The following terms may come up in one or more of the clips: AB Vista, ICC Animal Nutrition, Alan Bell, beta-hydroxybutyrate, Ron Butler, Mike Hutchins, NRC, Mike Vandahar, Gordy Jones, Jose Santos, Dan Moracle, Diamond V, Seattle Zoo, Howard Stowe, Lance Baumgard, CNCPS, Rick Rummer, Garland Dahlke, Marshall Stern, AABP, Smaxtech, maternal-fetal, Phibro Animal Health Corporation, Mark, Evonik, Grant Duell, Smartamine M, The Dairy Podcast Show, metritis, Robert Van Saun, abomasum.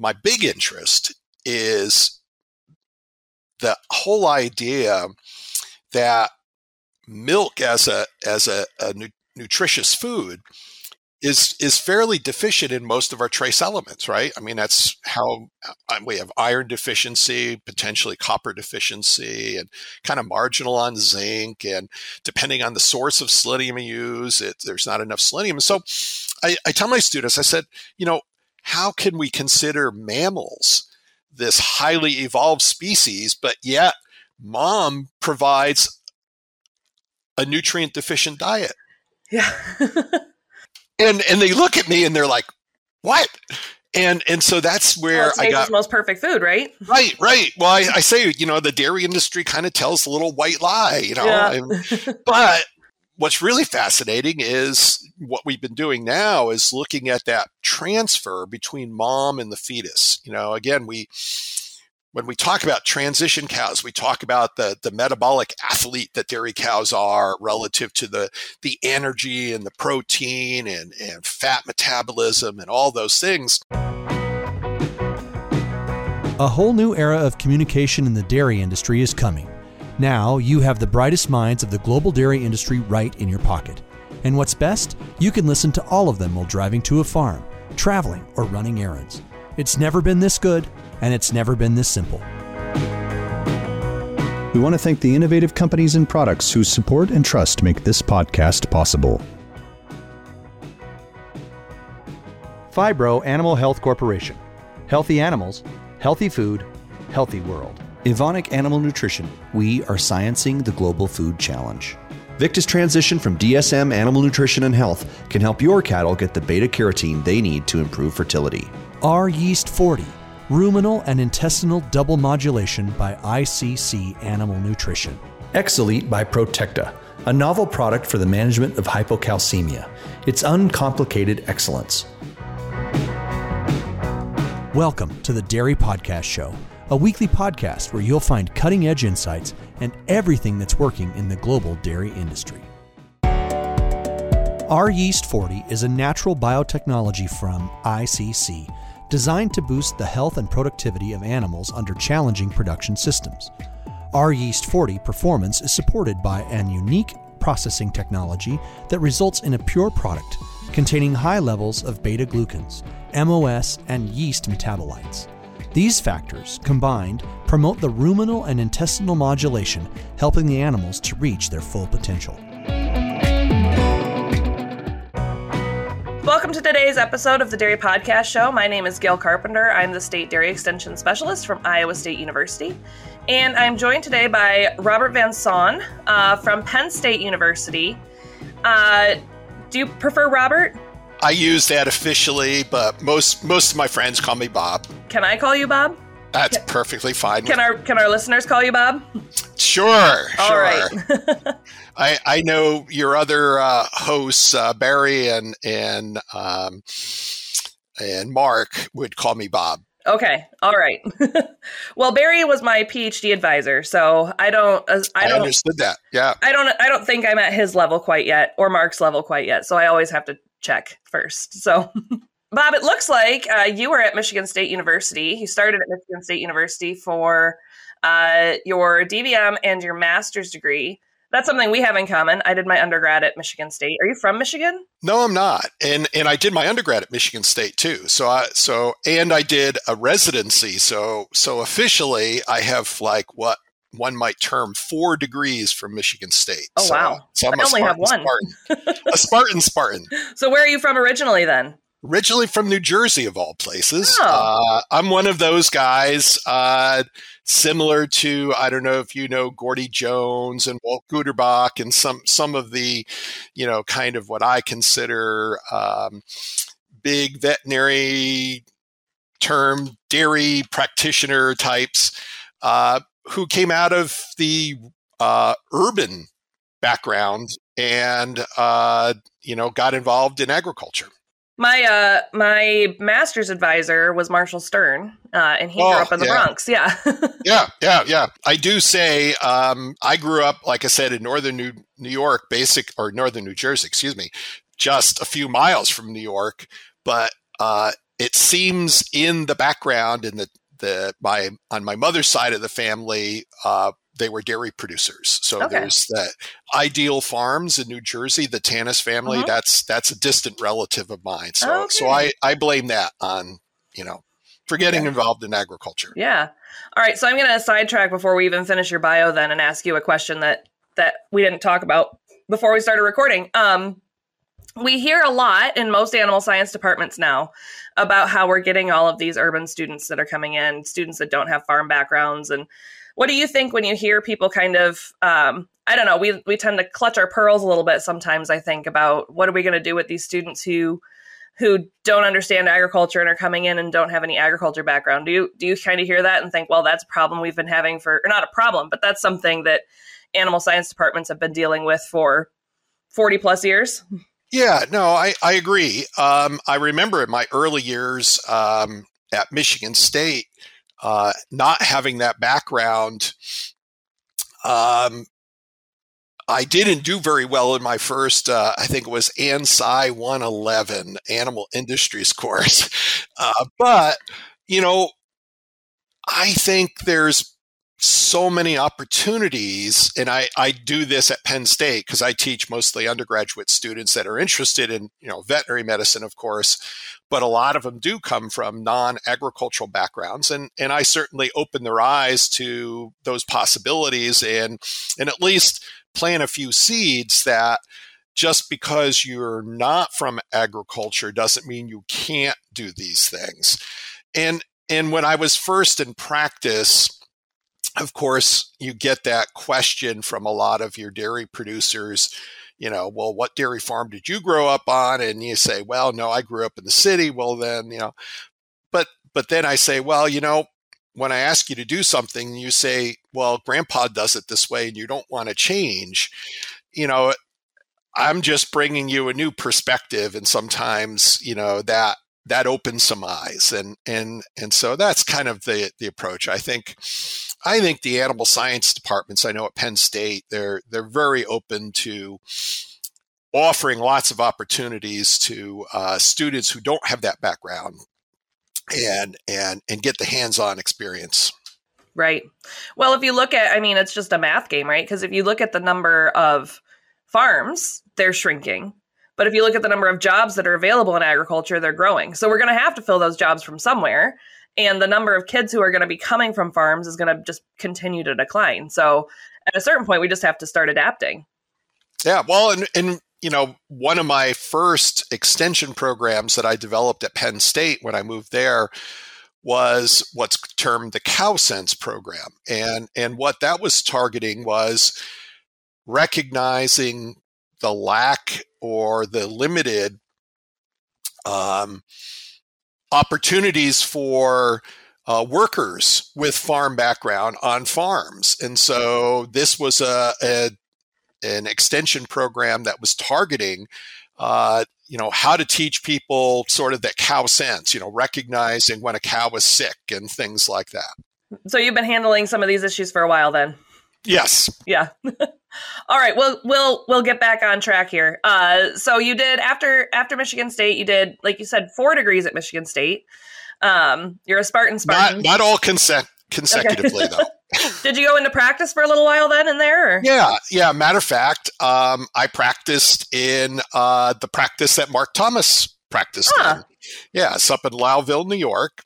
my big interest is the whole idea that milk as a nutritious food is fairly deficient in most of our trace elements, right? I mean, that's how we have iron deficiency, potentially copper deficiency, and kind of marginal on zinc. And depending on the source of selenium you use, there's not enough selenium. And so I tell my students, I said, you know, how can we consider mammals this highly evolved species, but yet mom provides a nutrient deficient diet? Yeah. And they look at me and they're like, what? And so that's where I got the most perfect food, right? Right. Well, I say, you know, the dairy industry kind of tells a little white lie, you know. Yeah. But what's really fascinating is what we've been doing now is looking at that transfer between mom and the fetus. You know, again, when we talk about transition cows, we talk about the metabolic athlete that dairy cows are relative to the energy and the protein and fat metabolism and all those things. A whole new era of communication in the dairy industry is coming. Now you have the brightest minds of the global dairy industry right in your pocket. And what's best? You can listen to all of them while driving to a farm, traveling, or running errands. It's never been this good, and it's never been this simple. We want to thank the innovative companies and products whose support and trust make this podcast possible. Phibro Animal Health Corporation. Healthy animals, healthy food, healthy world. Evonik Animal Nutrition. We are sciencing the global food challenge. Victa's transition from DSM Animal Nutrition and Health can help your cattle get the beta-carotene they need to improve fertility. Our Yeast 40, Ruminal and Intestinal Double Modulation by ICC Animal Nutrition. Exelite by Protekta, a novel product for the management of hypocalcemia. It's uncomplicated excellence. Welcome to the Dairy Podcast Show, a weekly podcast where you'll find cutting-edge insights and everything that's working in the global dairy industry. Our Yeast 40 is a natural biotechnology from ICC, designed to boost the health and productivity of animals under challenging production systems. Our Yeast 40 performance is supported by an unique processing technology that results in a pure product containing high levels of beta-glucans, MOS, and yeast metabolites. These factors, combined, promote the ruminal and intestinal modulation, helping the animals to reach their full potential. Welcome to today's episode of the Dairy Podcast Show. My name is Gail Carpenter. I'm the State Dairy Extension Specialist from Iowa State University. And I'm joined today by Robert Van Saun from Penn State University. Do you prefer Robert? I use that officially, but most of my friends call me Bob. Can I call you Bob? That's perfectly fine. Can our listeners call you Bob? Sure. All right. I know your other hosts, Barry and Mark, would call me Bob. Okay. All right. Well, Barry was my PhD advisor, so I understood that. Yeah. I don't think I'm at his level quite yet, or Mark's level quite yet. So I always have to check first. So. Bob, it looks like you were at Michigan State University. You started at Michigan State University for your DVM and your master's degree. That's something we have in common. I did my undergrad at Michigan State. Are you from Michigan? No, I'm not. And I did my undergrad at Michigan State too. So I did a residency. So officially I have like what one might term 4 degrees from Michigan State. Oh, wow. So I only have one. A Spartan. So where are you from originally then? Originally from New Jersey, of all places. Oh. I'm one of those guys, similar to, I don't know if you know, Gordy Jones and Walt Guterbach and some of the, you know, kind of what I consider big veterinary term dairy practitioner types who came out of the urban background and, you know, got involved in agriculture. My master's advisor was Marshall Stern, and he grew up in the Bronx. Yeah. Yeah. I do say I grew up, like I said, in northern New Jersey, just a few miles from New York. But it seems in the background in on my mother's side of the family, they were dairy producers. So there's that Ideal Farms in New Jersey, the Tannis family. That's a distant relative of mine. So so I blame that on, for getting involved in agriculture. Yeah. All right. So I'm going to sidetrack before we even finish your bio then and ask you a question that we didn't talk about before we started recording. We hear a lot in most animal science departments now about how we're getting all of these urban students that are coming in, students that don't have farm backgrounds. And what do you think when you hear people kind of, I don't know, we tend to clutch our pearls a little bit sometimes, I think, about what are we going to do with these students who don't understand agriculture and are coming in and don't have any agriculture background? Do you kind of hear that and think, well, that's a problem we've been having or not a problem, but that's something that animal science departments have been dealing with for 40 plus years? Yeah, no, I agree. I remember in my early years at Michigan State, not having that background, I didn't do very well in my first, I think it was ANSI 111 Animal Industries course. But, I think there's so many opportunities, and I do this at Penn State because I teach mostly undergraduate students that are interested in, veterinary medicine, of course, but a lot of them do come from non-agricultural backgrounds. And I certainly open their eyes to those possibilities and at least plant a few seeds that just because you're not from agriculture doesn't mean you can't do these things. And when I was first in practice, of course, you get that question from a lot of your dairy producers, well, what dairy farm did you grow up on? And you say, well, no, I grew up in the city. Well, then, but then I say, well, when I ask you to do something, you say, well, grandpa does it this way and you don't want to change, I'm just bringing you a new perspective. And sometimes, that opens some eyes. And so that's kind of the approach. I think the animal science departments, I know at Penn State, they're very open to offering lots of opportunities to students who don't have that background and get the hands-on experience. Right. Well, if you look at, it's just a math game, right? Because if you look at the number of farms, they're shrinking. But if you look at the number of jobs that are available in agriculture, they're growing. So we're going to have to fill those jobs from somewhere. And the number of kids who are going to be coming from farms is going to just continue to decline. So at a certain point, we just have to start adapting. Yeah. Well, and one of my first extension programs that I developed at Penn State when I moved there was what's termed the CowSense program. And what that was targeting was recognizing the lack or the limited opportunities for workers with farm background on farms. And so this was an extension program that was targeting, how to teach people sort of that cow sense, recognizing when a cow is sick and things like that. So you've been handling some of these issues for a while then? Yes. Yeah. All right. Well, we'll get back on track here. So you did after Michigan State, you did, like you said, 4 degrees at Michigan State. You're a Spartan. Not all consecutively though. Did you go into practice for a little while then in there? Or? Yeah. Matter of fact, I practiced in the practice that Mark Thomas practiced in. Yeah, it's up in Lyleville, New York.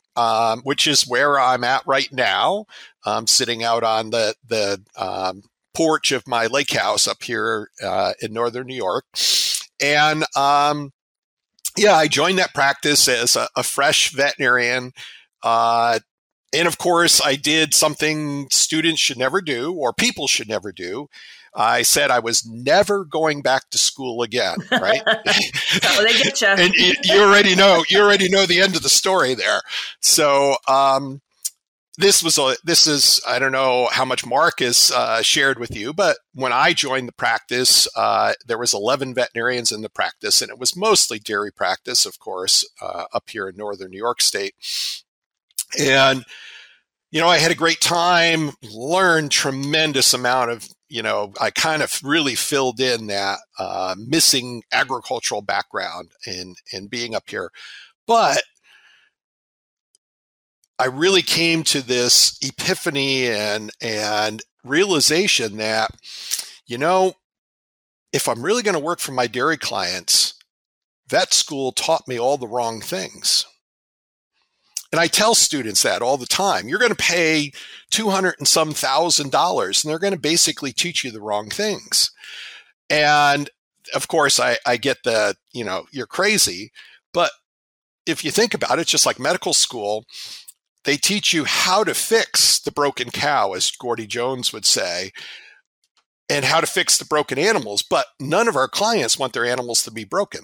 Which is where I'm at right now. I'm sitting out on the porch of my lake house up here in northern New York. And I joined that practice as a fresh veterinarian. And of course, I did something students should never do or people should never do. I said I was never going back to school again, right? Oh, they get you. And you already know the end of the story there. So this is I don't know how much Mark has shared with you, but when I joined the practice, there was 11 veterinarians in the practice, and it was mostly dairy practice, of course, up here in northern New York State, and I had a great time, learned tremendous amount of. I kind of really filled in that missing agricultural background in being up here. But I really came to this epiphany and realization that, you know, if I'm really going to work for my dairy clients, vet school taught me all the wrong things. And I tell students that all the time. You're going to pay $200,000 and they're going to basically teach you the wrong things. And of course, I get the, you know, you're crazy. But if you think about it, just like medical school, they teach you how to fix the broken cow, as Gordy Jones would say, and how to fix the broken animals. But none of our clients want their animals to be broken.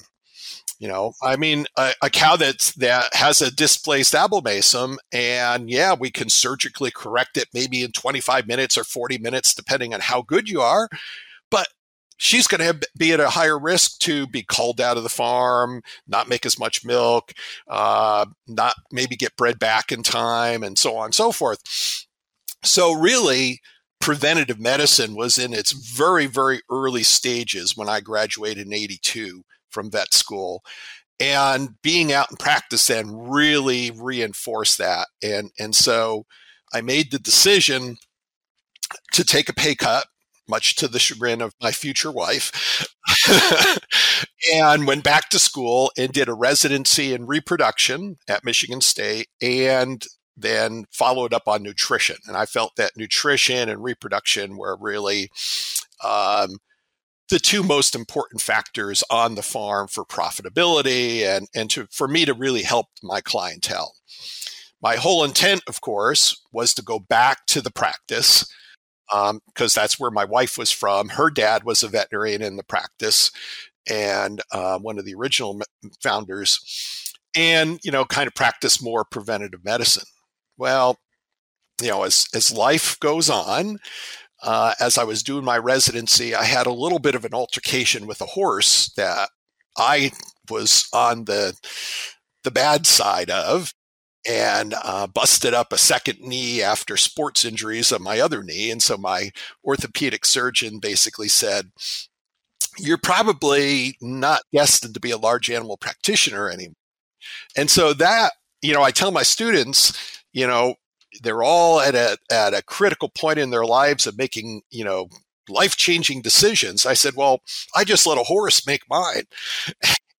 You know, I mean, a cow that has a displaced abomasum, and yeah, we can surgically correct it maybe in 25 minutes or 40 minutes, depending on how good you are. But she's going to be at a higher risk to be culled out of the farm, not make as much milk, not maybe get bred back in time, and so on and so forth. So really, preventative medicine was in its very, very early stages when I graduated in 1982. From vet school, and being out in practice then really reinforced that. And so I made the decision to take a pay cut, much to the chagrin of my future wife, and went back to school and did a residency in reproduction at Michigan State, and then followed up on nutrition. And I felt that nutrition and reproduction were really, the two most important factors on the farm for profitability and to for me to really help my clientele. My whole intent, of course, was to go back to the practice because that's where my wife was from. Her dad was a veterinarian in the practice and one of the original founders, and, you know, kind of practice more preventative medicine. Well, you know, as life goes on, as I was doing my residency, I had a little bit of an altercation with a horse that I was on the bad side of, and busted up a second knee after sports injuries on my other knee. And so my orthopedic surgeon basically said, "You're probably not destined to be a large animal practitioner anymore." And so that, you know, I tell my students, you know, they're all at a critical point in their lives of making, you know, life-changing decisions. I said, well, I just let a horse make mine.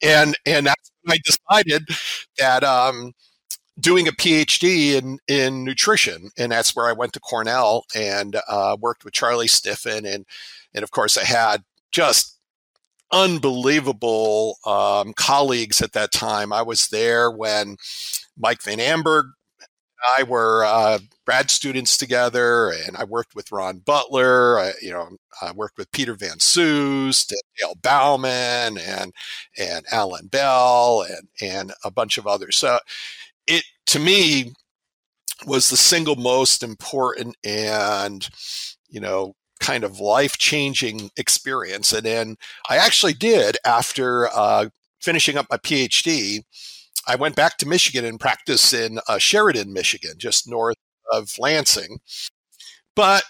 And that's when I decided that doing a PhD in nutrition, and that's where I went to Cornell and worked with Charlie Stiffen. And of course, I had just unbelievable colleagues at that time. I was there when Mike Van Amberg, I were grad students together, and I worked with Ron Butler. I worked with Peter Van Soest, and Dale Bauman, and Alan Bell, and a bunch of others. So it, to me, was the single most important and, you know, kind of life-changing experience. And then I actually did, after finishing up my PhD, I went back to Michigan and practiced in Sheridan, Michigan, just north of Lansing, but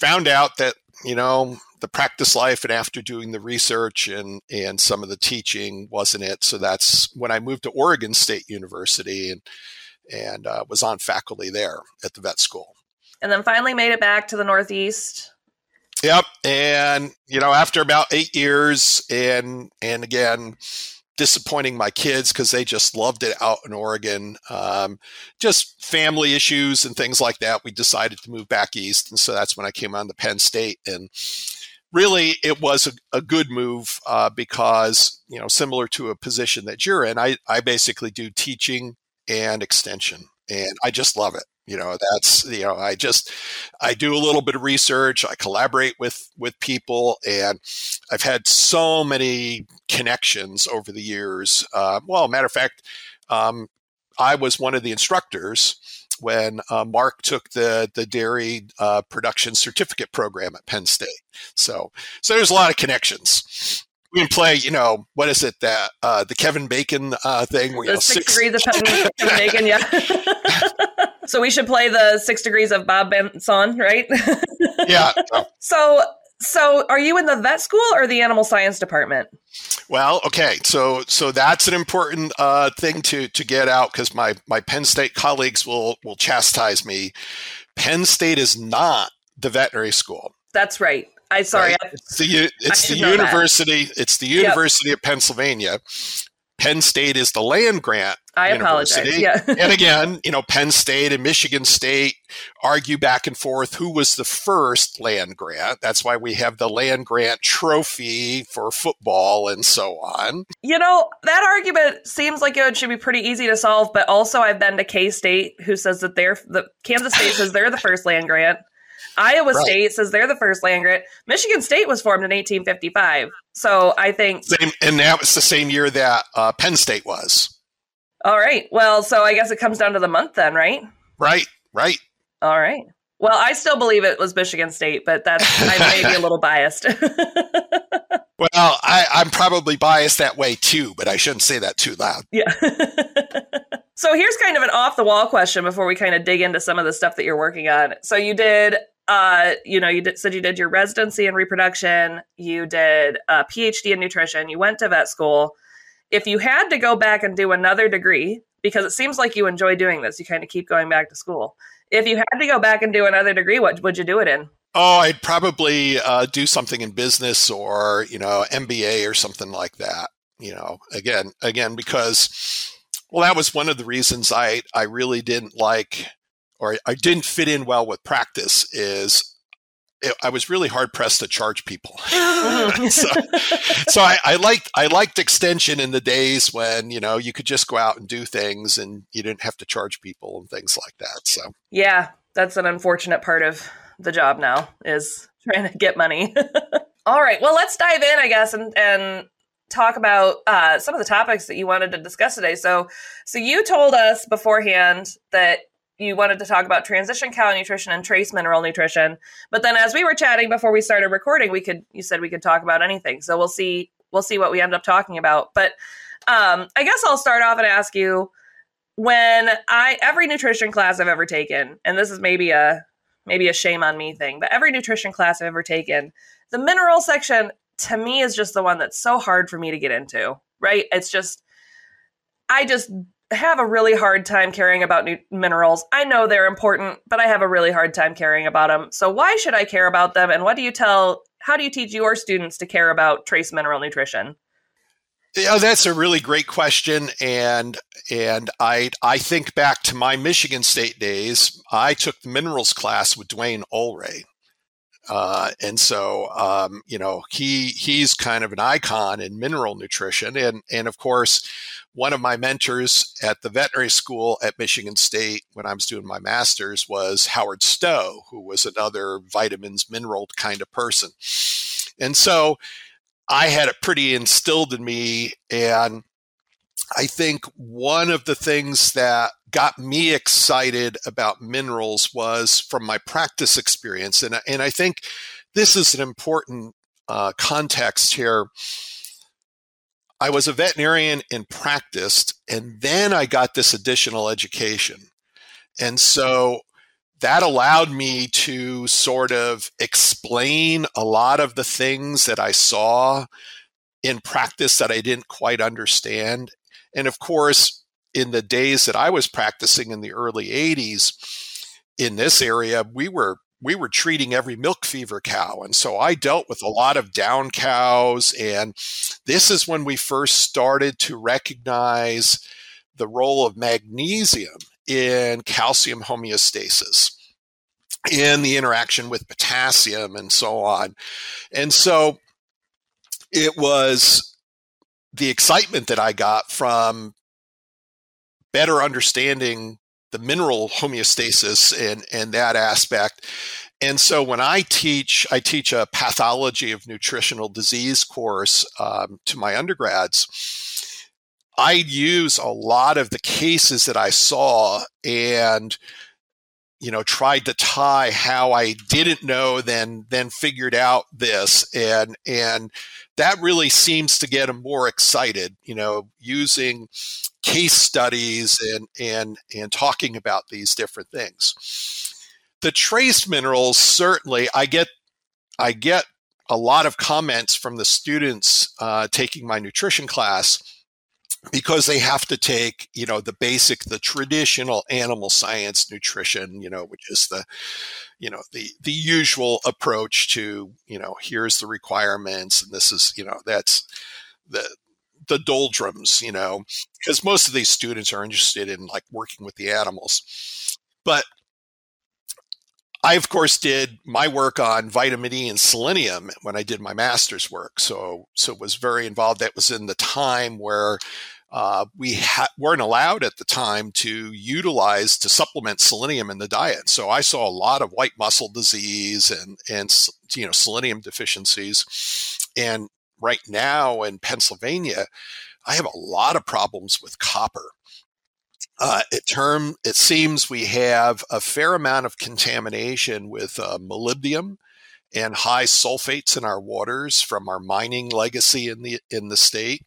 found out that, you know, the practice life and after doing the research and some of the teaching wasn't it. So that's when I moved to Oregon State University and was on faculty there at the vet school. And then finally made it back to the Northeast. Yep. And, you know, after about 8 years and again, disappointing my kids because they just loved it out in Oregon. Just family issues and things like that. We decided to move back east. And so that's when I came on to Penn State. And really, it was a good move because, you know, similar to a position that you're in, I basically do teaching and extension. And I just love it. You know, that's, you know, I do a little bit of research. I collaborate with people, and I've had so many connections over the years. Matter of fact, I was one of the instructors when Mark took the dairy production certificate program at Penn State. So there's a lot of connections. We can play, you know, what is it, that the Kevin Bacon thing? We have 6 degrees of Kevin Bacon, yeah. So we should play the 6 degrees of Bob Benson, right? Yeah. So So are you in the vet school or the animal science department? Well, okay. So that's an important thing to get out, because my Penn State colleagues will chastise me. Penn State is not the veterinary school. That's right. Right? It's the University of Pennsylvania. Penn State is the land grant university. Yeah. And again, Penn State and Michigan State argue back and forth who was the first land grant. That's why we have the land grant trophy for football and so on. That argument seems like it should be pretty easy to solve, but also I've been to K-State, who says that Kansas State says they're the first land grant. Iowa right. State says they're the first land grant. Michigan State was formed in 1855. So I think... and that was the same year that Penn State was. All right. Well, so I guess it comes down to the month then, right? Right. All right. Well, I still believe it was Michigan State, but I'm maybe a little biased. Well, I'm probably biased that way too, but I shouldn't say that too loud. Yeah. So here's kind of an off-the-wall question before we kind of dig into some of the stuff that you're working on. So you did... you did your residency in reproduction, you did a PhD in nutrition, you went to vet school. If you had to go back and do another degree, because it seems like you enjoy doing this, you kind of keep going back to school. If you had to go back and do another degree, what would you do it in? Oh, I'd probably do something in business or, MBA or something like that, again, because, well, that was one of the reasons I really didn't like, or I didn't fit in well with practice, is I was really hard pressed to charge people. So I liked extension in the days when, you could just go out and do things and you didn't have to charge people and things like that. So yeah, that's an unfortunate part of the job now, is trying to get money. All right. Well, let's dive in, I guess, and talk about some of the topics that you wanted to discuss today. So you told us beforehand that you wanted to talk about transition cow nutrition and trace mineral nutrition. But then as we were chatting before we started recording, you said we could talk about anything. So we'll see what we end up talking about. But I guess I'll start off and ask you, every nutrition class I've ever taken, and this is maybe a shame on me thing, but every nutrition class I've ever taken, the mineral section to me is just the one that's so hard for me to get into, right? It's just, I have a really hard time caring about new minerals. I know they're important, but I have a really hard time caring about them. So why should I care about them? And how do you teach your students to care about trace mineral nutrition? Yeah, that's a really great question. And I think back to my Michigan State days. I took the minerals class with Duane Ullrey. He's kind of an icon in mineral nutrition. And of course, one of my mentors at the veterinary school at Michigan State when I was doing my master's was Howard Stowe, who was another vitamins, mineral kind of person. And so I had it pretty instilled in me. And I think one of the things that got me excited about minerals was from my practice experience. And I think this is an important context here. I was a veterinarian and practiced, and then I got this additional education. And so that allowed me to sort of explain a lot of the things that I saw in practice that I didn't quite understand. And of course, in the days that I was practicing in the early 80s in this area, we were treating every milk fever cow. And so I dealt with a lot of down cows. And this is when we first started to recognize the role of magnesium in calcium homeostasis, in the interaction with potassium and so on. And so it was the excitement that I got from better understanding the mineral homeostasis and that aspect. And so when I teach a pathology of nutritional disease course to my undergrads, I use a lot of the cases that I saw and, tried to tie how I didn't know, then figured out this. And that really seems to get them more excited, using case studies and talking about these different things. The trace minerals, certainly, I get a lot of comments from the students taking my nutrition class, because they have to take, you know, the basic, the traditional animal science nutrition, you know, which is the, you know, the usual approach to, you know, here's the requirements and this is, you know, that's the doldrums, you know, because most of these students are interested in like working with the animals. But I, of course, did my work on vitamin E and selenium when I did my master's work. So was very involved. That was in the time where we weren't allowed at the time to utilize, to supplement selenium in the diet. So I saw a lot of white muscle disease and you know, selenium deficiencies. And right now in Pennsylvania, I have a lot of problems with copper. It seems we have a fair amount of contamination with molybdenum and high sulfates in our waters from our mining legacy in the state.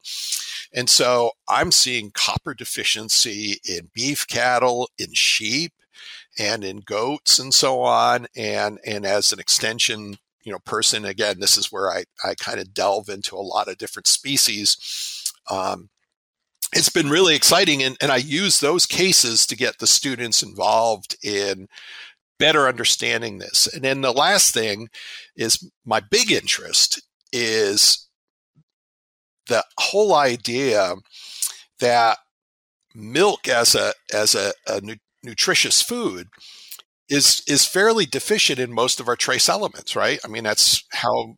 And so I'm seeing copper deficiency in beef cattle, in sheep, and in goats and so on. And as an extension, you know, person, again, this is where I kind of delve into a lot of different species. It's been really exciting, and I use those cases to get the students involved in better understanding this. And then the last thing is my big interest is the whole idea that milk as a nutritious food is fairly deficient in most of our trace elements, right? I mean, that's how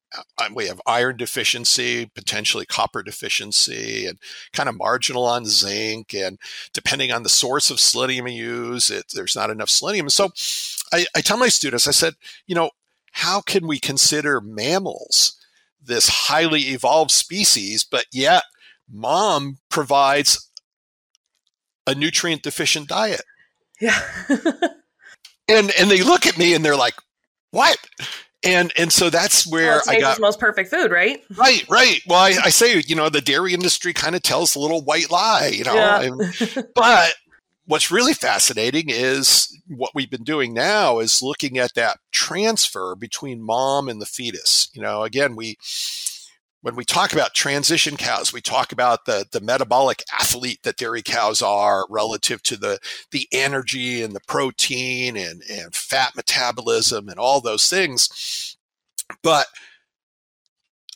we have iron deficiency, potentially copper deficiency, and kind of marginal on zinc. And depending on the source of selenium you use, there's not enough selenium. So I tell my students, I said, you know, how can we consider mammals this highly evolved species, but yet mom provides a nutrient deficient diet? Yeah. And they look at me and they're like, what? And so that's where I got most perfect food, right? Right. Well, I say, you know, the dairy industry kind of tells a little white lie, you know. Yeah. But what's really fascinating is what we've been doing now is looking at that transfer between mom and the fetus. You know, again, when we talk about transition cows, we talk about the metabolic athlete that dairy cows are relative to the energy and the protein and fat metabolism and all those things. But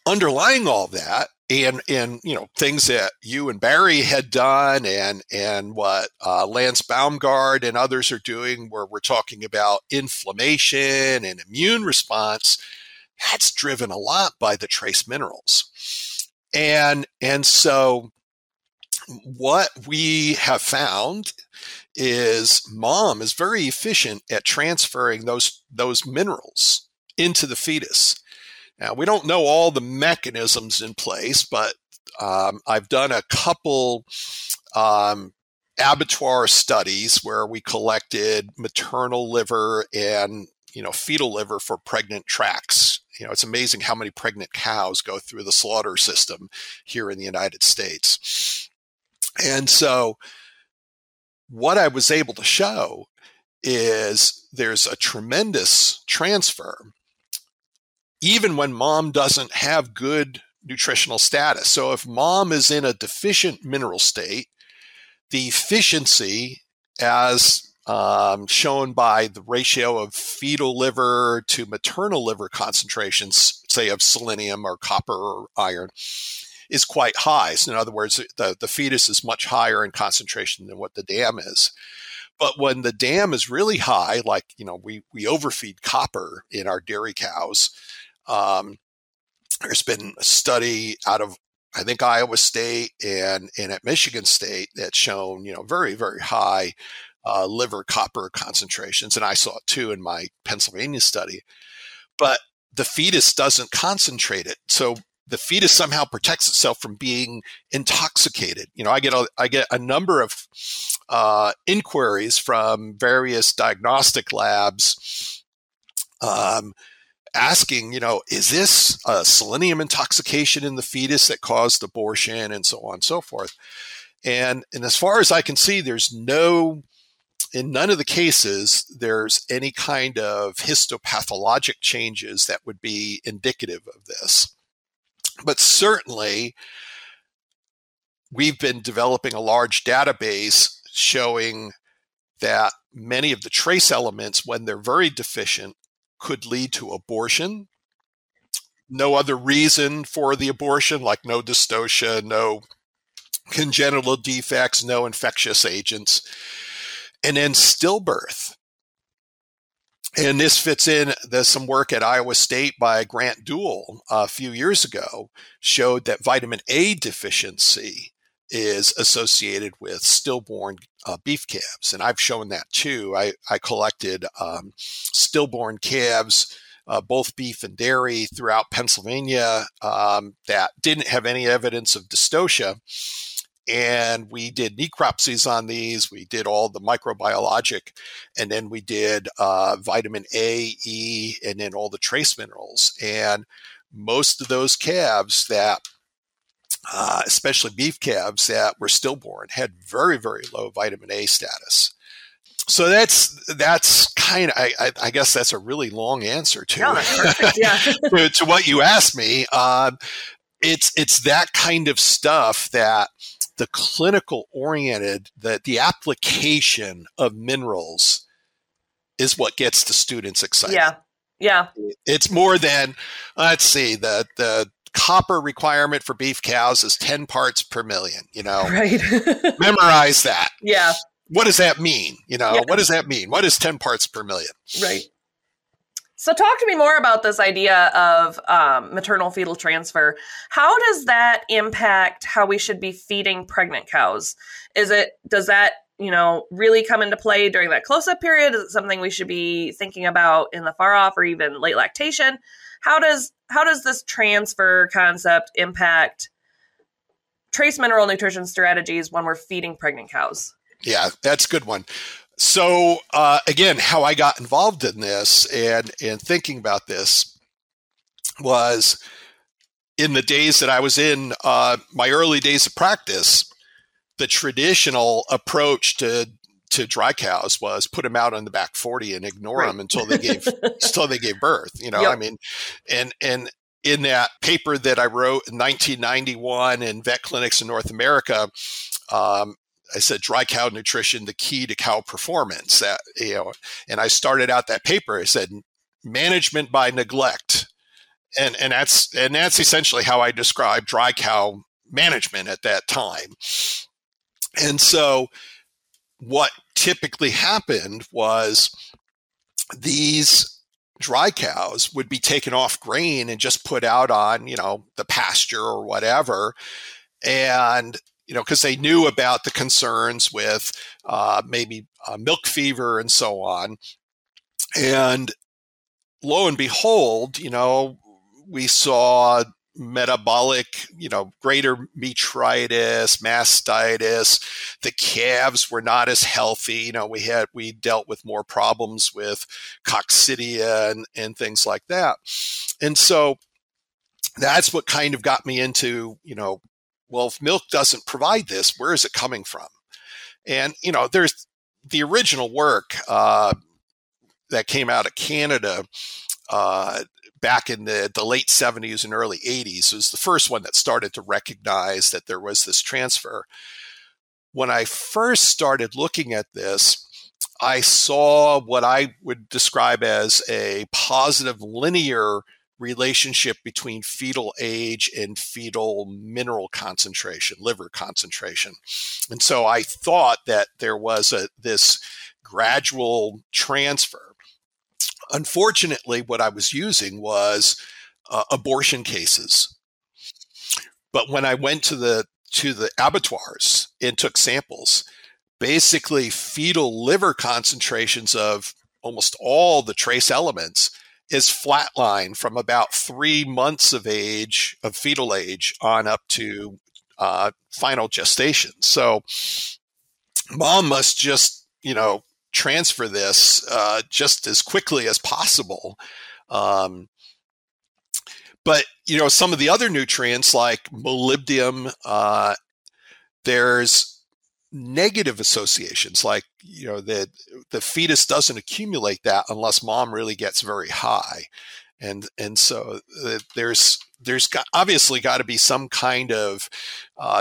underlying all that and you know, things that you and Barry had done and what Lance Baumgard and others are doing, where we're talking about inflammation and immune response, that's driven a lot by the trace minerals. And so what we have found is mom is very efficient at transferring those minerals into the fetus. Now, we don't know all the mechanisms in place, but I've done a couple abattoir studies where we collected maternal liver and, you know, fetal liver for pregnant tracts. You know, it's amazing how many pregnant cows go through the slaughter system here in the United States. And so what I was able to show is there's a tremendous transfer, even when mom doesn't have good nutritional status. So if mom is in a deficient mineral state, the efficiency as shown by the ratio of fetal liver to maternal liver concentrations, say of selenium or copper or iron, is quite high. So in other words, the fetus is much higher in concentration than what the dam is. But when the dam is really high, like, you know, we overfeed copper in our dairy cows. There's been a study out of, I think, Iowa State and at Michigan State that's shown, you know, very, very high liver copper concentrations, and I saw it too in my Pennsylvania study, but the fetus doesn't concentrate it. So the fetus somehow protects itself from being intoxicated. You know, I get a number of inquiries from various diagnostic labs asking, you know, is this a selenium intoxication in the fetus that caused abortion, and so on and so forth. And as far as I can see, there's no In none of the cases, there's any kind of histopathologic changes that would be indicative of this. But certainly, we've been developing a large database showing that many of the trace elements, when they're very deficient, could lead to abortion. No other reason for the abortion, like no dystocia, no congenital defects, no infectious agents, and then stillbirth. And this fits in, there's some work at Iowa State by Grant Duell a few years ago showed that vitamin A deficiency is associated with stillborn beef calves. And I've shown that too. I collected stillborn calves, both beef and dairy throughout Pennsylvania that didn't have any evidence of dystocia. And we did necropsies on these. We did all the microbiologic, and then we did vitamin A, E, and then all the trace minerals. And most of those calves that, especially beef calves that were stillborn, had very, very low vitamin A status. So that's kind of, I guess that's a really long answer to, to what you asked me. It's that kind of stuff that the clinical oriented, that the application of minerals is what gets the students excited. Yeah. Yeah. It's more than, let's see, the copper requirement for beef cows is 10 parts per million, you know, right. Memorize that. Yeah. What does that mean? You know, yeah. What does that mean? What is 10 parts per million? Right. So talk to me more about this idea of maternal fetal transfer. How does that impact how we should be feeding pregnant cows? Does that, you know, really come into play during that close-up period? Is it something we should be thinking about in the far off or even late lactation? How does this transfer concept impact trace mineral nutrition strategies when we're feeding pregnant cows? Yeah, that's a good one. So again, how I got involved in this and thinking about this was in the days that I was in my early days of practice, the traditional approach to dry cows was put them out on the back 40 and ignore right. them until they gave birth. You know, yep. I mean, and in that paper that I wrote in 1991 in Vet Clinics in North America, I said, dry cow nutrition, the key to cow performance. That, you know, and I started out that paper. I said, management by neglect. And that's essentially how I described dry cow management at that time. And so what typically happened was these dry cows would be taken off grain and just put out on, you know, the pasture or whatever. And you know, because they knew about the concerns with maybe milk fever and so on. And lo and behold, you know, we saw metabolic, you know, greater metritis, mastitis. The calves were not as healthy. You know, we dealt with more problems with coccidia and things like that. And so that's what kind of got me into, you know, well, if milk doesn't provide this, where is it coming from? And, you know, there's the original work that came out of Canada back in the late 70s and early 80s was the first one that started to recognize that there was this transfer. When I first started looking at this, I saw what I would describe as a positive linear relationship between fetal age and fetal mineral concentration, liver concentration. And so I thought that there was this gradual transfer. Unfortunately, what I was using was abortion cases. But when I went to the abattoirs and took samples, basically fetal liver concentrations of almost all the trace elements is flatline from about 3 months of age, of fetal age, on up to final gestation. So mom must just, you know, transfer this just as quickly as possible. But, you know, some of the other nutrients like molybdenum, there's negative associations, like, you know, that the fetus doesn't accumulate that unless mom really gets very high. And so there's obviously got to be some kind of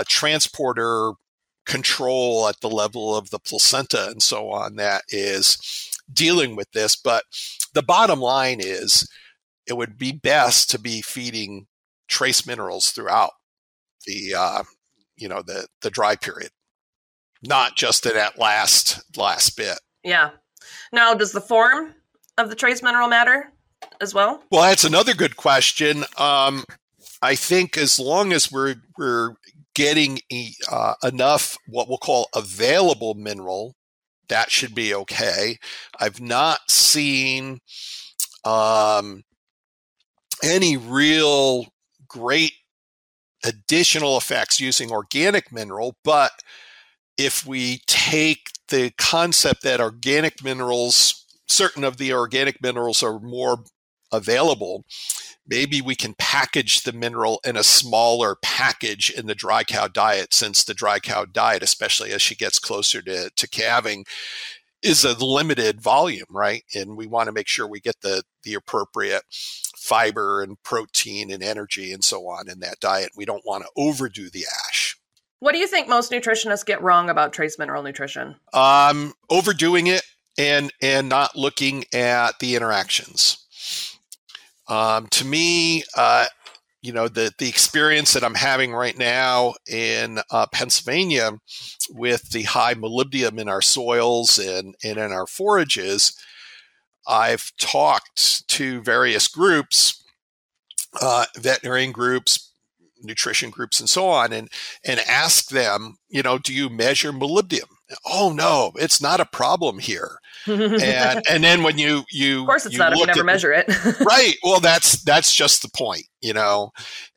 transporter control at the level of the placenta and so on that is dealing with this. But the bottom line is it would be best to be feeding trace minerals throughout the dry period, not just in that last bit. Yeah. Now, does the form of the trace mineral matter as well? Well, that's another good question. I think as long as we're getting enough what we'll call available mineral, that should be okay. I've not seen any real great additional effects using organic mineral, but if we take the concept that organic minerals, certain of the organic minerals are more available, maybe we can package the mineral in a smaller package in the dry cow diet, since the dry cow diet, especially as she gets closer to calving, is a limited volume, right? And we want to make sure we get the appropriate fiber and protein and energy and so on in that diet. We don't want to overdo the ash. What do you think most nutritionists get wrong about trace mineral nutrition? Overdoing it and not looking at the interactions. To me, the experience that I'm having right now in Pennsylvania with the high molybdenum in our soils and in our forages, I've talked to various groups, veterinarian groups, nutrition groups, and so on, and ask them, do you measure molybdenum? Oh no, it's not a problem here. And then when you of course it's not, if you never measure it. Right. Well, that's just the point,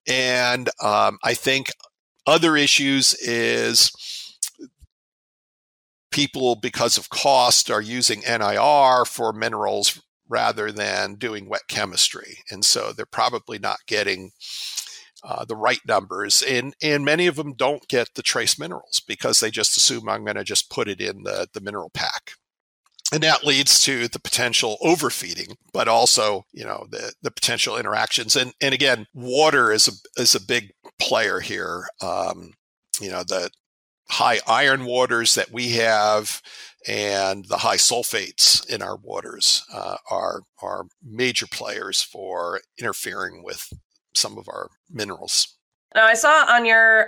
And I think other issues is people, because of cost, are using NIR for minerals rather than doing wet chemistry, and so they're probably not getting the right numbers, and many of them don't get the trace minerals because they just assume I'm going to just put it in the mineral pack. And that leads to the potential overfeeding, but also, the potential interactions. And again, water is a big player here. The high iron waters that we have and the high sulfates in our waters are major players for interfering with some of our minerals. Now, I saw on your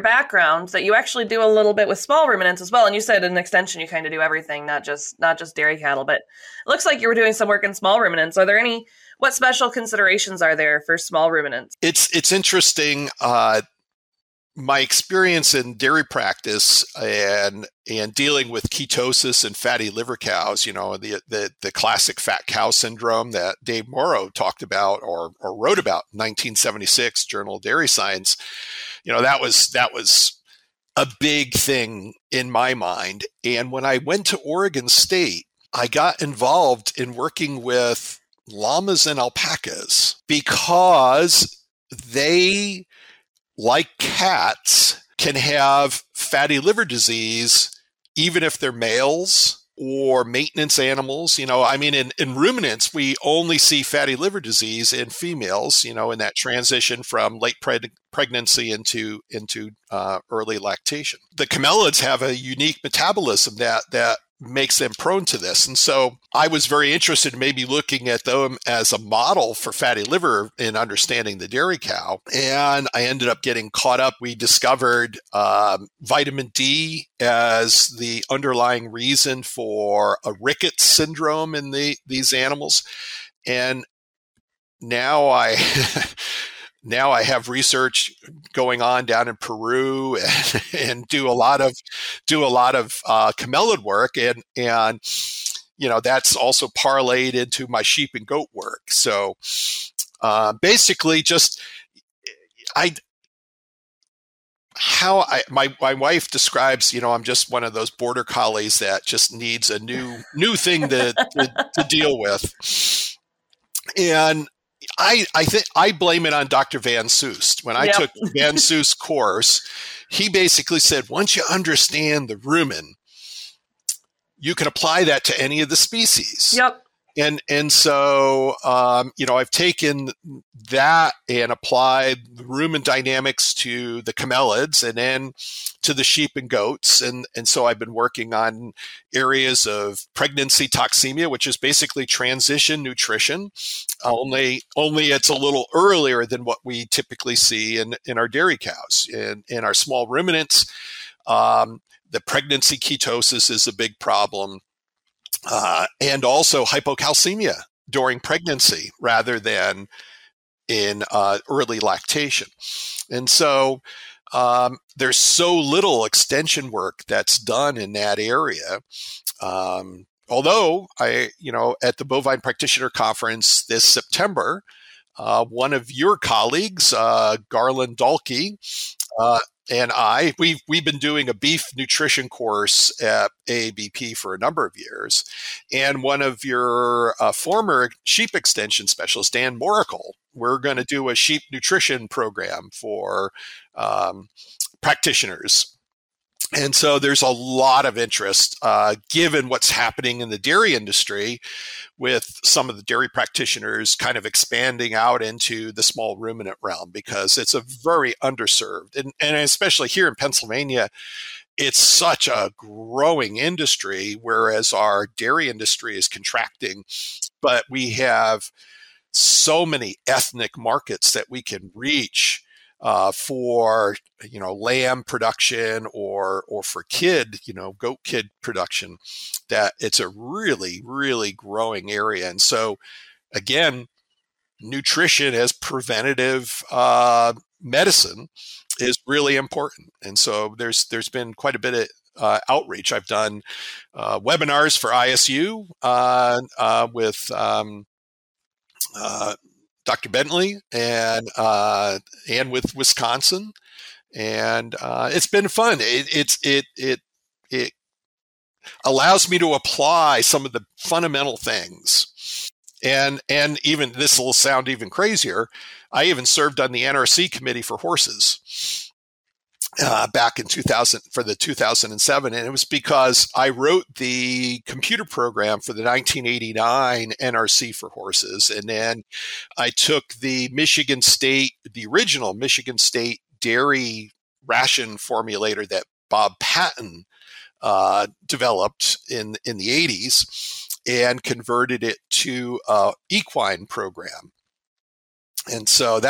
background that you actually do a little bit with small ruminants as well, and you said in extension you kind of do everything, not just dairy cattle, but it looks like you were doing some work in small ruminants. Are there any, what special considerations are there for small ruminants? It's interesting. My experience in dairy practice and dealing with ketosis and fatty liver cows, the classic fat cow syndrome that Dave Morrow talked about or wrote about in 1976 Journal of Dairy Science, that was a big thing in my mind. And when I went to Oregon State, I got involved in working with llamas and alpacas because they, like cats, can have fatty liver disease, even if they're males or maintenance animals. In ruminants, we only see fatty liver disease in females, in that transition from late pregnancy into early lactation. The camelids have a unique metabolism that makes them prone to this. And so I was very interested in maybe looking at them as a model for fatty liver in understanding the dairy cow. And I ended up getting caught up. We discovered vitamin D as the underlying reason for a rickets syndrome in these animals. And now I have research going on down in Peru and do a lot of camelid work and that's also parlayed into my sheep and goat work. So basically, just my wife describes, I'm just one of those border collies that just needs a new thing to deal with, and I blame it on Dr. Van Soest. When I took Van Soest's course, he basically said, once you understand the rumen, you can apply that to any of the species. Yep. And so, I've taken that and applied the rumen dynamics to the camelids and then to the sheep and goats. And so I've been working on areas of pregnancy toxemia, which is basically transition nutrition, only it's a little earlier than what we typically see in our dairy cows. In our small ruminants, the pregnancy ketosis is a big problem. And also hypocalcemia during pregnancy rather than in early lactation. And so there's so little extension work that's done in that area. Although at the Bovine Practitioner Conference this September, one of your colleagues, Garland Dahlke, and I, we've been doing a beef nutrition course at AABP for a number of years. And one of your former sheep extension specialists, Dan Moracle, we're going to do a sheep nutrition program for practitioners. And so there's a lot of interest given what's happening in the dairy industry with some of the dairy practitioners kind of expanding out into the small ruminant realm because it's a very underserved. And especially here in Pennsylvania, it's such a growing industry, whereas our dairy industry is contracting. But we have so many ethnic markets that we can reach for lamb production or for kid goat kid production, that it's a really, really growing area. And so again, nutrition as preventative medicine is really important. And so there's been quite a bit of outreach. I've done webinars for ISU with Dr. Bentley and with Wisconsin, and it's been fun. It allows me to apply some of the fundamental things, and even this will sound even crazier. I even served on the NRC committee for horses back in 2000 for the 2007, and it was because I wrote the computer program for the 1989 NRC for horses, and then I took the original Michigan State dairy ration formulator that Bob Patton developed in the 80s, and converted it to an equine program. And so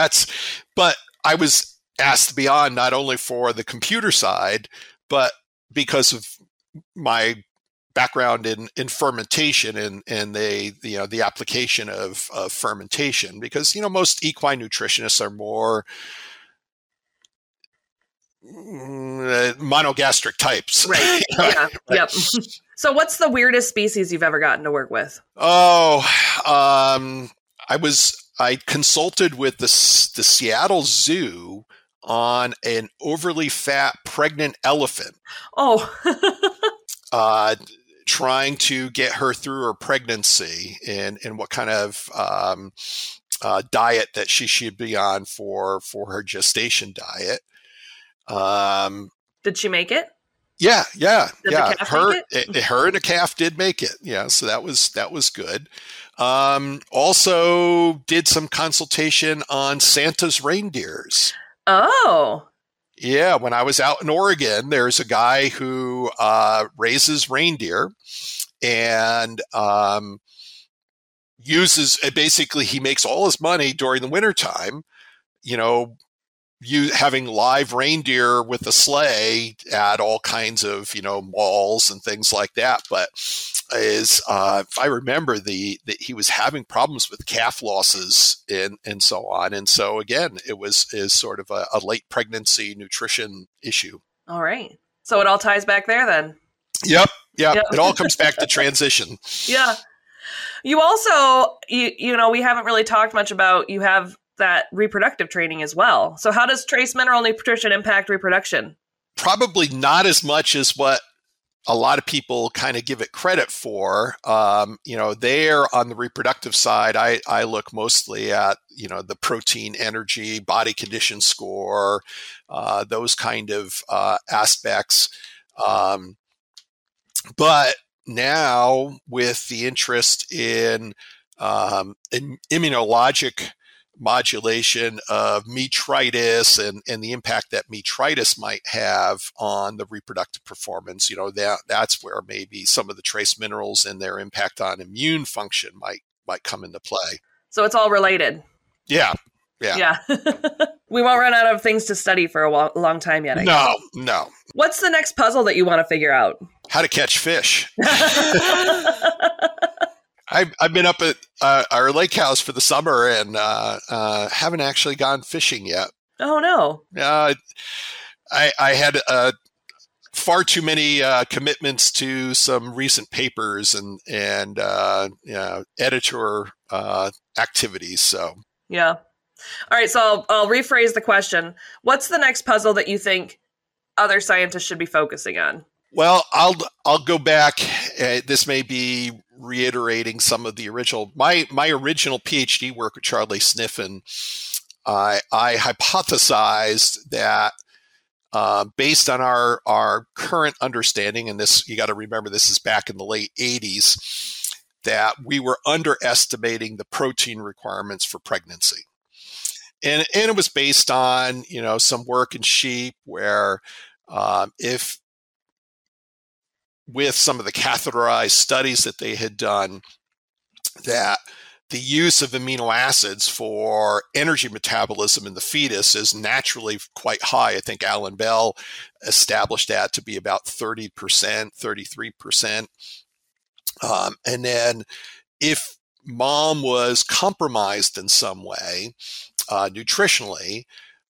but I was asked to be on not only for the computer side, but because of my background in fermentation and the application of fermentation, because most equine nutritionists are more monogastric types. Right. Yeah. Right. Yep. So what's the weirdest species you've ever gotten to work with? Oh, I consulted with the Seattle Zoo on an overly fat pregnant elephant. Oh. Trying to get her through her pregnancy and what kind of diet that she should be on for her gestation diet. Did she make it? Yeah. Did the calf make it? Her and a calf did make it. Yeah, so that was good. Also did some consultation on Santa's reindeers. Oh. Yeah, when I was out in Oregon, there's a guy who raises reindeer and he makes all his money during the wintertime, having live reindeer with a sleigh at all kinds of, malls and things like that. But if I remember that he was having problems with calf losses and so on. And so again, it is sort of a late pregnancy nutrition issue. All right. So it all ties back there then. Yep. It all comes back to transition. Yeah. You also, we haven't really talked much about, you have that reproductive training as well. So how does trace mineral nutrition impact reproduction? Probably not as much as what a lot of people kind of give it credit for. There on the reproductive side, I look mostly at, the protein, energy, body condition score, those kind of aspects. But now with the interest in immunologic modulation of metritis and the impact that metritis might have on the reproductive performance, that's where maybe some of the trace minerals and their impact on immune function might come into play. So it's all related. Yeah. We won't run out of things to study for a long time yet. No. What's the next puzzle that you want to figure out? How to catch fish. I've been up at our lake house for the summer and haven't actually gone fishing yet. Oh, no. I had far too many commitments to some recent papers and editor activities. So, yeah. All right. So I'll rephrase the question. What's the next puzzle that you think other scientists should be focusing on? Well, I'll go back. This may be reiterating some of the original. My original PhD work with Charlie Stiffen, I hypothesized that based on our current understanding, and this, you got to remember, this is back in the late 80s, that we were underestimating the protein requirements for pregnancy. And it was based on, some work in sheep where with some of the catheterized studies that they had done, that the use of amino acids for energy metabolism in the fetus is naturally quite high. I think Alan Bell established that to be about 30%, 33%. And then if mom was compromised in some way, nutritionally,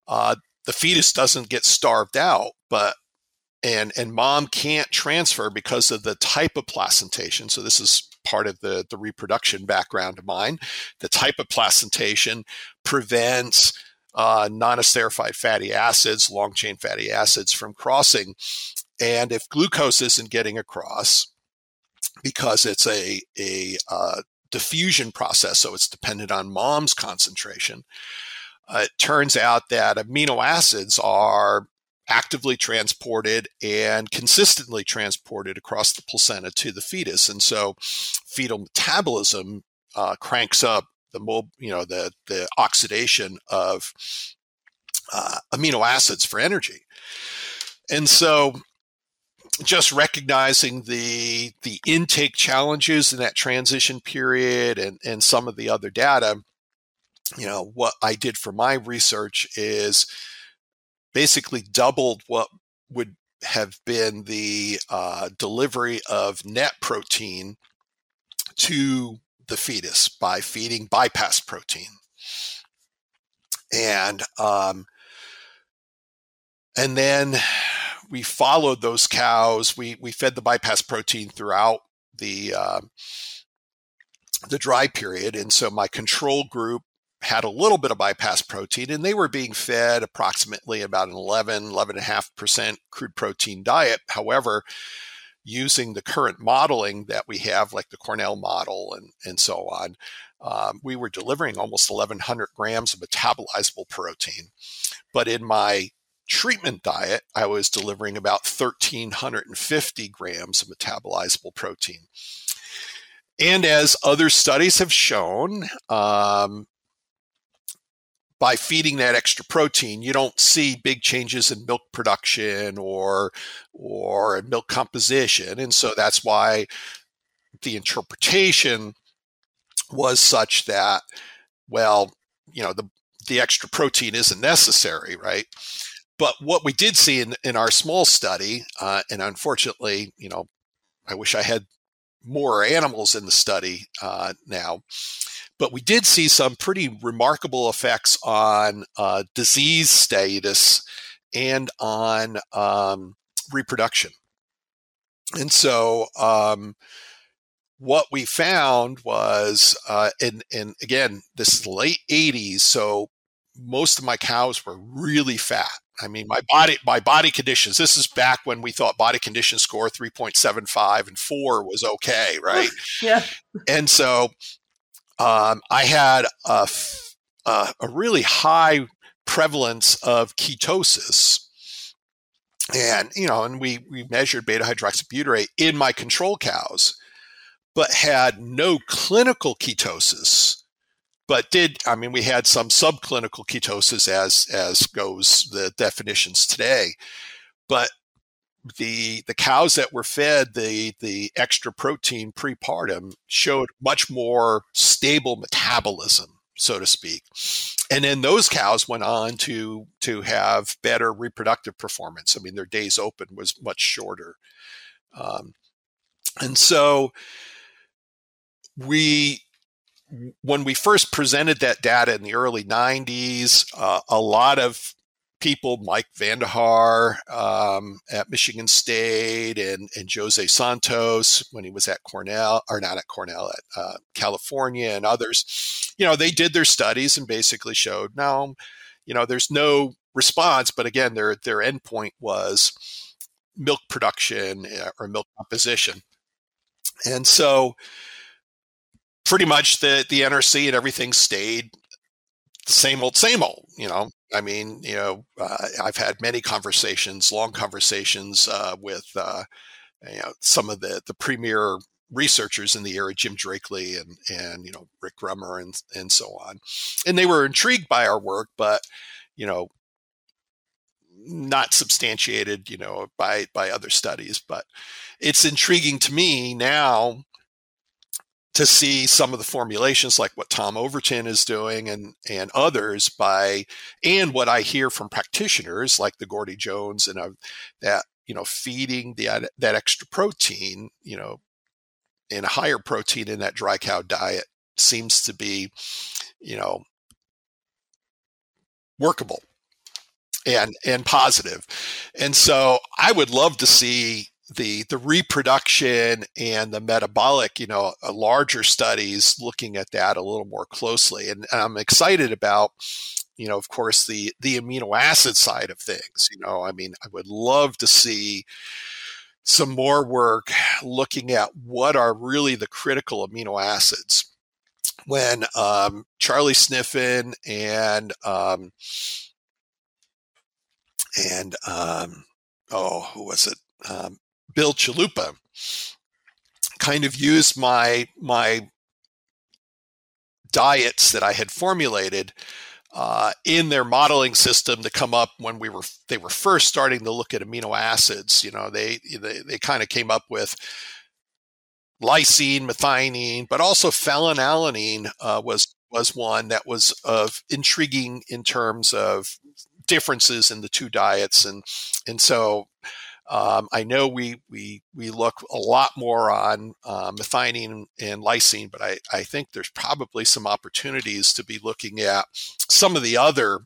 the fetus doesn't get starved out, but And mom can't transfer because of the type of placentation. So this is part of the reproduction background of mine. The type of placentation prevents non-esterified fatty acids, long-chain fatty acids from crossing. And if glucose isn't getting across because it's a diffusion process, so it's dependent on mom's concentration, it turns out that amino acids are actively transported and consistently transported across the placenta to the fetus, and so fetal metabolism cranks up the oxidation of amino acids for energy. And so, just recognizing the intake challenges in that transition period and some of the other data, what I did for my research is basically doubled what would have been the delivery of net protein to the fetus by feeding bypass protein. And then we followed those cows. We fed the bypass protein throughout the dry period. And so my control group had a little bit of bypass protein, and they were being fed approximately about an 11.5% crude protein diet. However, using the current modeling that we have, like the Cornell model and so on, we were delivering almost 1,100 grams of metabolizable protein. But in my treatment diet, I was delivering about 1,350 grams of metabolizable protein. And as other studies have shown, by feeding that extra protein, you don't see big changes in milk production or in milk composition. And so that's why the interpretation was such that, the extra protein isn't necessary, right? But what we did see in our small study, and unfortunately, I wish I had more animals in the study now, but we did see some pretty remarkable effects on disease status and on reproduction. And so what we found was, and again, this is late 80s, so most of my cows were really fat. I mean, my body conditions, this is back when we thought body condition score 3.75 and 4 was okay, right? Yeah. And so I had a really high prevalence of ketosis. And, you know, and we measured beta hydroxybutyrate in my control cows, but had no clinical ketosis. But we had some subclinical ketosis as goes the definitions today. But the cows that were fed the extra protein prepartum showed much more stable metabolism, so to speak. And then those cows went on to have better reproductive performance. I mean, their days open was much shorter. And so when we first presented that data in the early 90s, a lot of people, Mike Vandahar at Michigan State and Jose Santos when he was at Cornell, or not at Cornell, at California, and others, you know, they did their studies and basically showed, no, you know, there's no response. But again, their endpoint was milk production or milk composition. And so pretty much the NRC and everything stayed the same old, you know. I mean, you know, I've had many conversations, long conversations with you know, some of the premier researchers in the area, Jim Drakely and you know, Rick Rummer and so on. And they were intrigued by our work, but, you know, not substantiated, you know, by other studies. But it's intriguing to me now to see some of the formulations like what Tom Overton is doing and others and what I hear from practitioners like the Gordy Jones and that, you know, feeding that extra protein, you know, and higher protein in that dry cow diet seems to be, you know, workable and positive. And so I would love to see the reproduction and the metabolic, you know, larger studies looking at that a little more closely. And I'm excited about, you know, of course, the amino acid side of things. You know, I mean, I would love to see some more work looking at what are really the critical amino acids. When Charlie Stiffen who was it? Bill Chalupa kind of used my diets that I had formulated in their modeling system to come up when they were first starting to look at amino acids. You know, they kind of came up with lysine, methionine, but also phenylalanine was one that was of intriguing in terms of differences in the two diets, and so. I know we look a lot more on methionine and lysine, but I think there's probably some opportunities to be looking at some of the other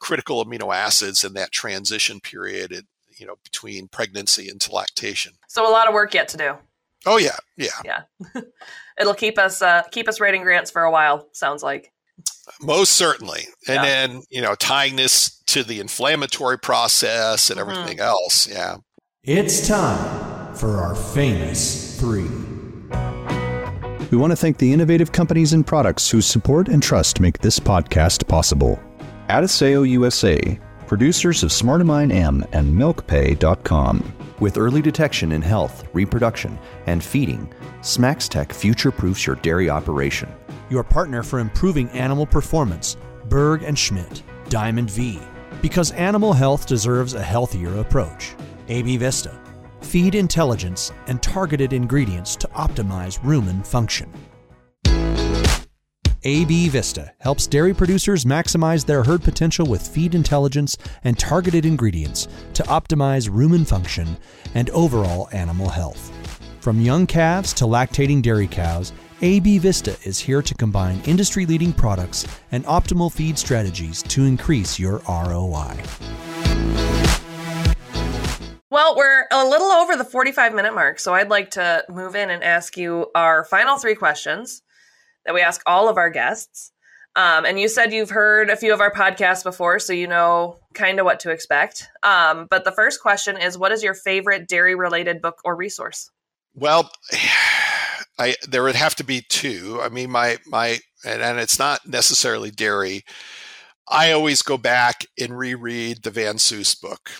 critical amino acids in that transition period, you know, between pregnancy and to lactation. So a lot of work yet to do. Oh yeah, yeah. It'll keep us rating grants for a while. Sounds like. Most certainly. And then, you know, tying this to the inflammatory process and everything else. Yeah. It's time for our famous three. We want to thank the innovative companies and products whose support and trust make this podcast possible. Adiseo USA, producers of Smartamine M and MilkPay.com. With early detection in health, reproduction, and feeding, SmaxTech future-proofs your dairy operation. Your partner for improving animal performance, Berg and Schmidt, Diamond V, because animal health deserves a healthier approach. AB Vista, feed intelligence and targeted ingredients to optimize rumen function. AB Vista helps dairy producers maximize their herd potential with feed intelligence and targeted ingredients to optimize rumen function and overall animal health. From young calves to lactating dairy cows, AB Vista is here to combine industry-leading products and optimal feed strategies to increase your ROI. Well, we're a little over the 45-minute mark, so I'd like to move in and ask you our final three questions that we ask all of our guests. And you said you've heard a few of our podcasts before, so you know kind of what to expect. But the first question is, what is your favorite dairy-related book or resource? Well, there would have to be two. I mean, and it's not necessarily dairy. I always go back and reread the Van Soest book,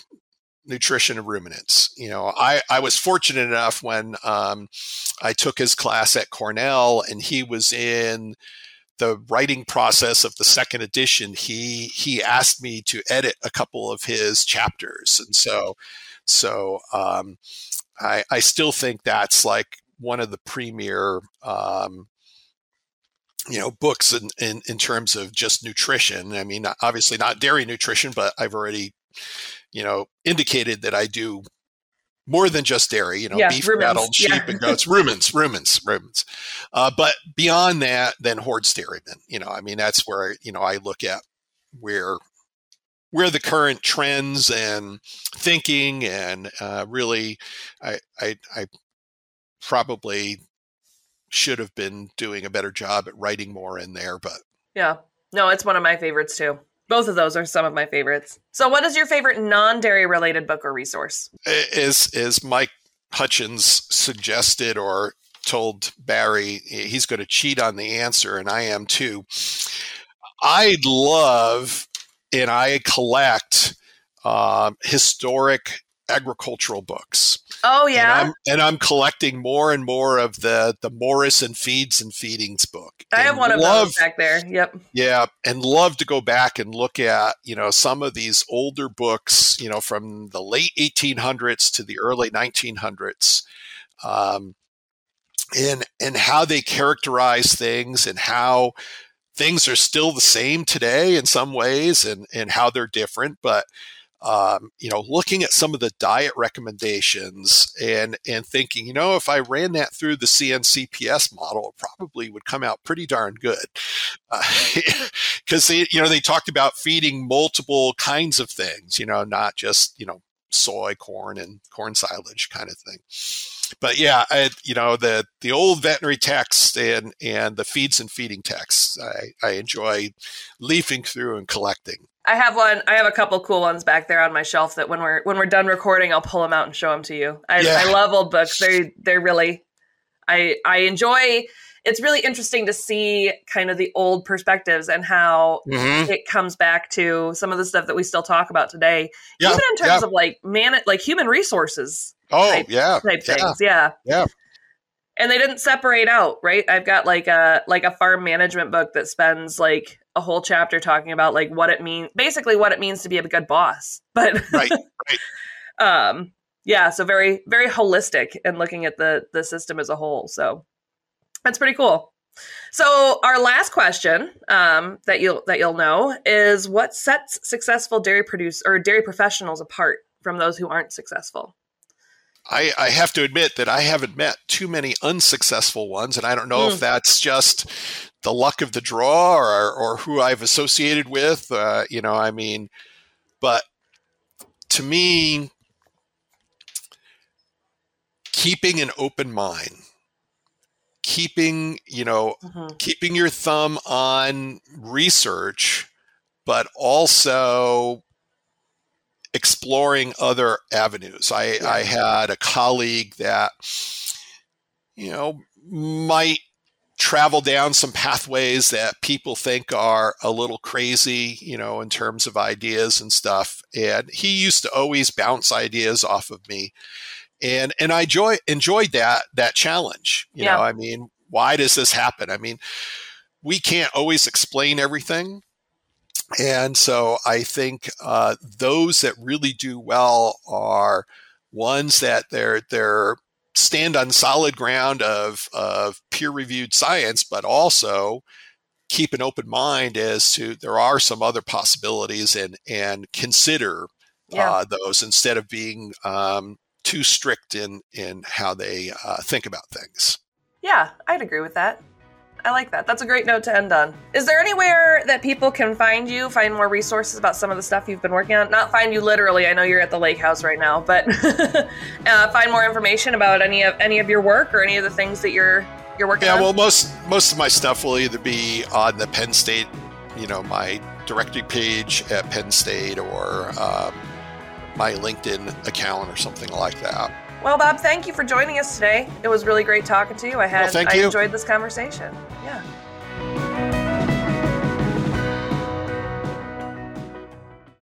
Nutrition of Ruminants. You know, I was fortunate enough when I took his class at Cornell, and he was in the writing process of the second edition. He asked me to edit a couple of his chapters, and so I still think that's like one of the premier books in terms of just nutrition. I mean, obviously not dairy nutrition, but I've already indicated that I do more than just dairy, beef, cattle, sheep, and goats, rumens. But beyond that, then Hordes Dairymen, that's where, I look at where the current trends and thinking, and really, I probably should have been doing a better job at writing more in there, but. Yeah, no, it's one of my favorites too. Both of those are some of my favorites. So what is your favorite non-dairy related book or resource? As Mike Hutchins suggested or told Barry, he's going to cheat on the answer, and I am too. I love and I collect historic agricultural books. Oh, yeah. And I'm collecting more and more of the Morris and Feeds and Feedings book. I have one of those back there. Yep. Yeah. And love to go back and look at, some of these older books, from the late 1800s to the early 1900s, and how they characterize things and how things are still the same today in some ways and how they're different. But looking at some of the diet recommendations and thinking, if I ran that through the CNCPS model, it probably would come out pretty darn good. Because they talked about feeding multiple kinds of things, not just, soy, corn, and corn silage kind of thing. But yeah, the old veterinary texts and the feeds and feeding texts, I enjoy leafing through and collecting. I have a couple cool ones back there on my shelf that when we're done recording, I'll pull them out and show them to you. I love old books. They're really, I enjoy. It's really interesting to see kind of the old perspectives and how it comes back to some of the stuff that we still talk about today, even in terms of like human resources. Oh, type things. Yeah. Yeah. And they didn't separate out, right? I've got like a farm management book that spends like a whole chapter talking about like what it means, basically what it means to be a good boss. But right. So very, very holistic and looking at the system as a whole. So that's pretty cool. So our last question that you'll know is, what sets successful dairy professionals apart from those who aren't successful? I have to admit that I haven't met too many unsuccessful ones, and I don't know if that's just the luck of the draw or who I've associated with, but to me, keeping an open mind, keeping your thumb on research, but also exploring other avenues. I had a colleague that, might travel down some pathways that people think are a little crazy, in terms of ideas and stuff. And he used to always bounce ideas off of me. And I enjoyed that challenge. Why does this happen? I mean, we can't always explain everything. And so I think those that really do well are ones that they're stand on solid ground of peer-reviewed science, but also keep an open mind as to there are some other possibilities and consider those instead of being too strict in how they think about things. Yeah, I'd agree with that. I like that. That's a great note to end on. Is there anywhere that people can find you, find more resources about some of the stuff you've been working on? Not find you literally. I know you're at the lake house right now, but find more information about any of your work or any of the things that you're working on? Yeah, well, most of my stuff will either be on the Penn State you know, my directory page at Penn State or my LinkedIn account or something like that. Well, Bob, thank you for joining us today. It was really great talking to you. I enjoyed this conversation. Yeah.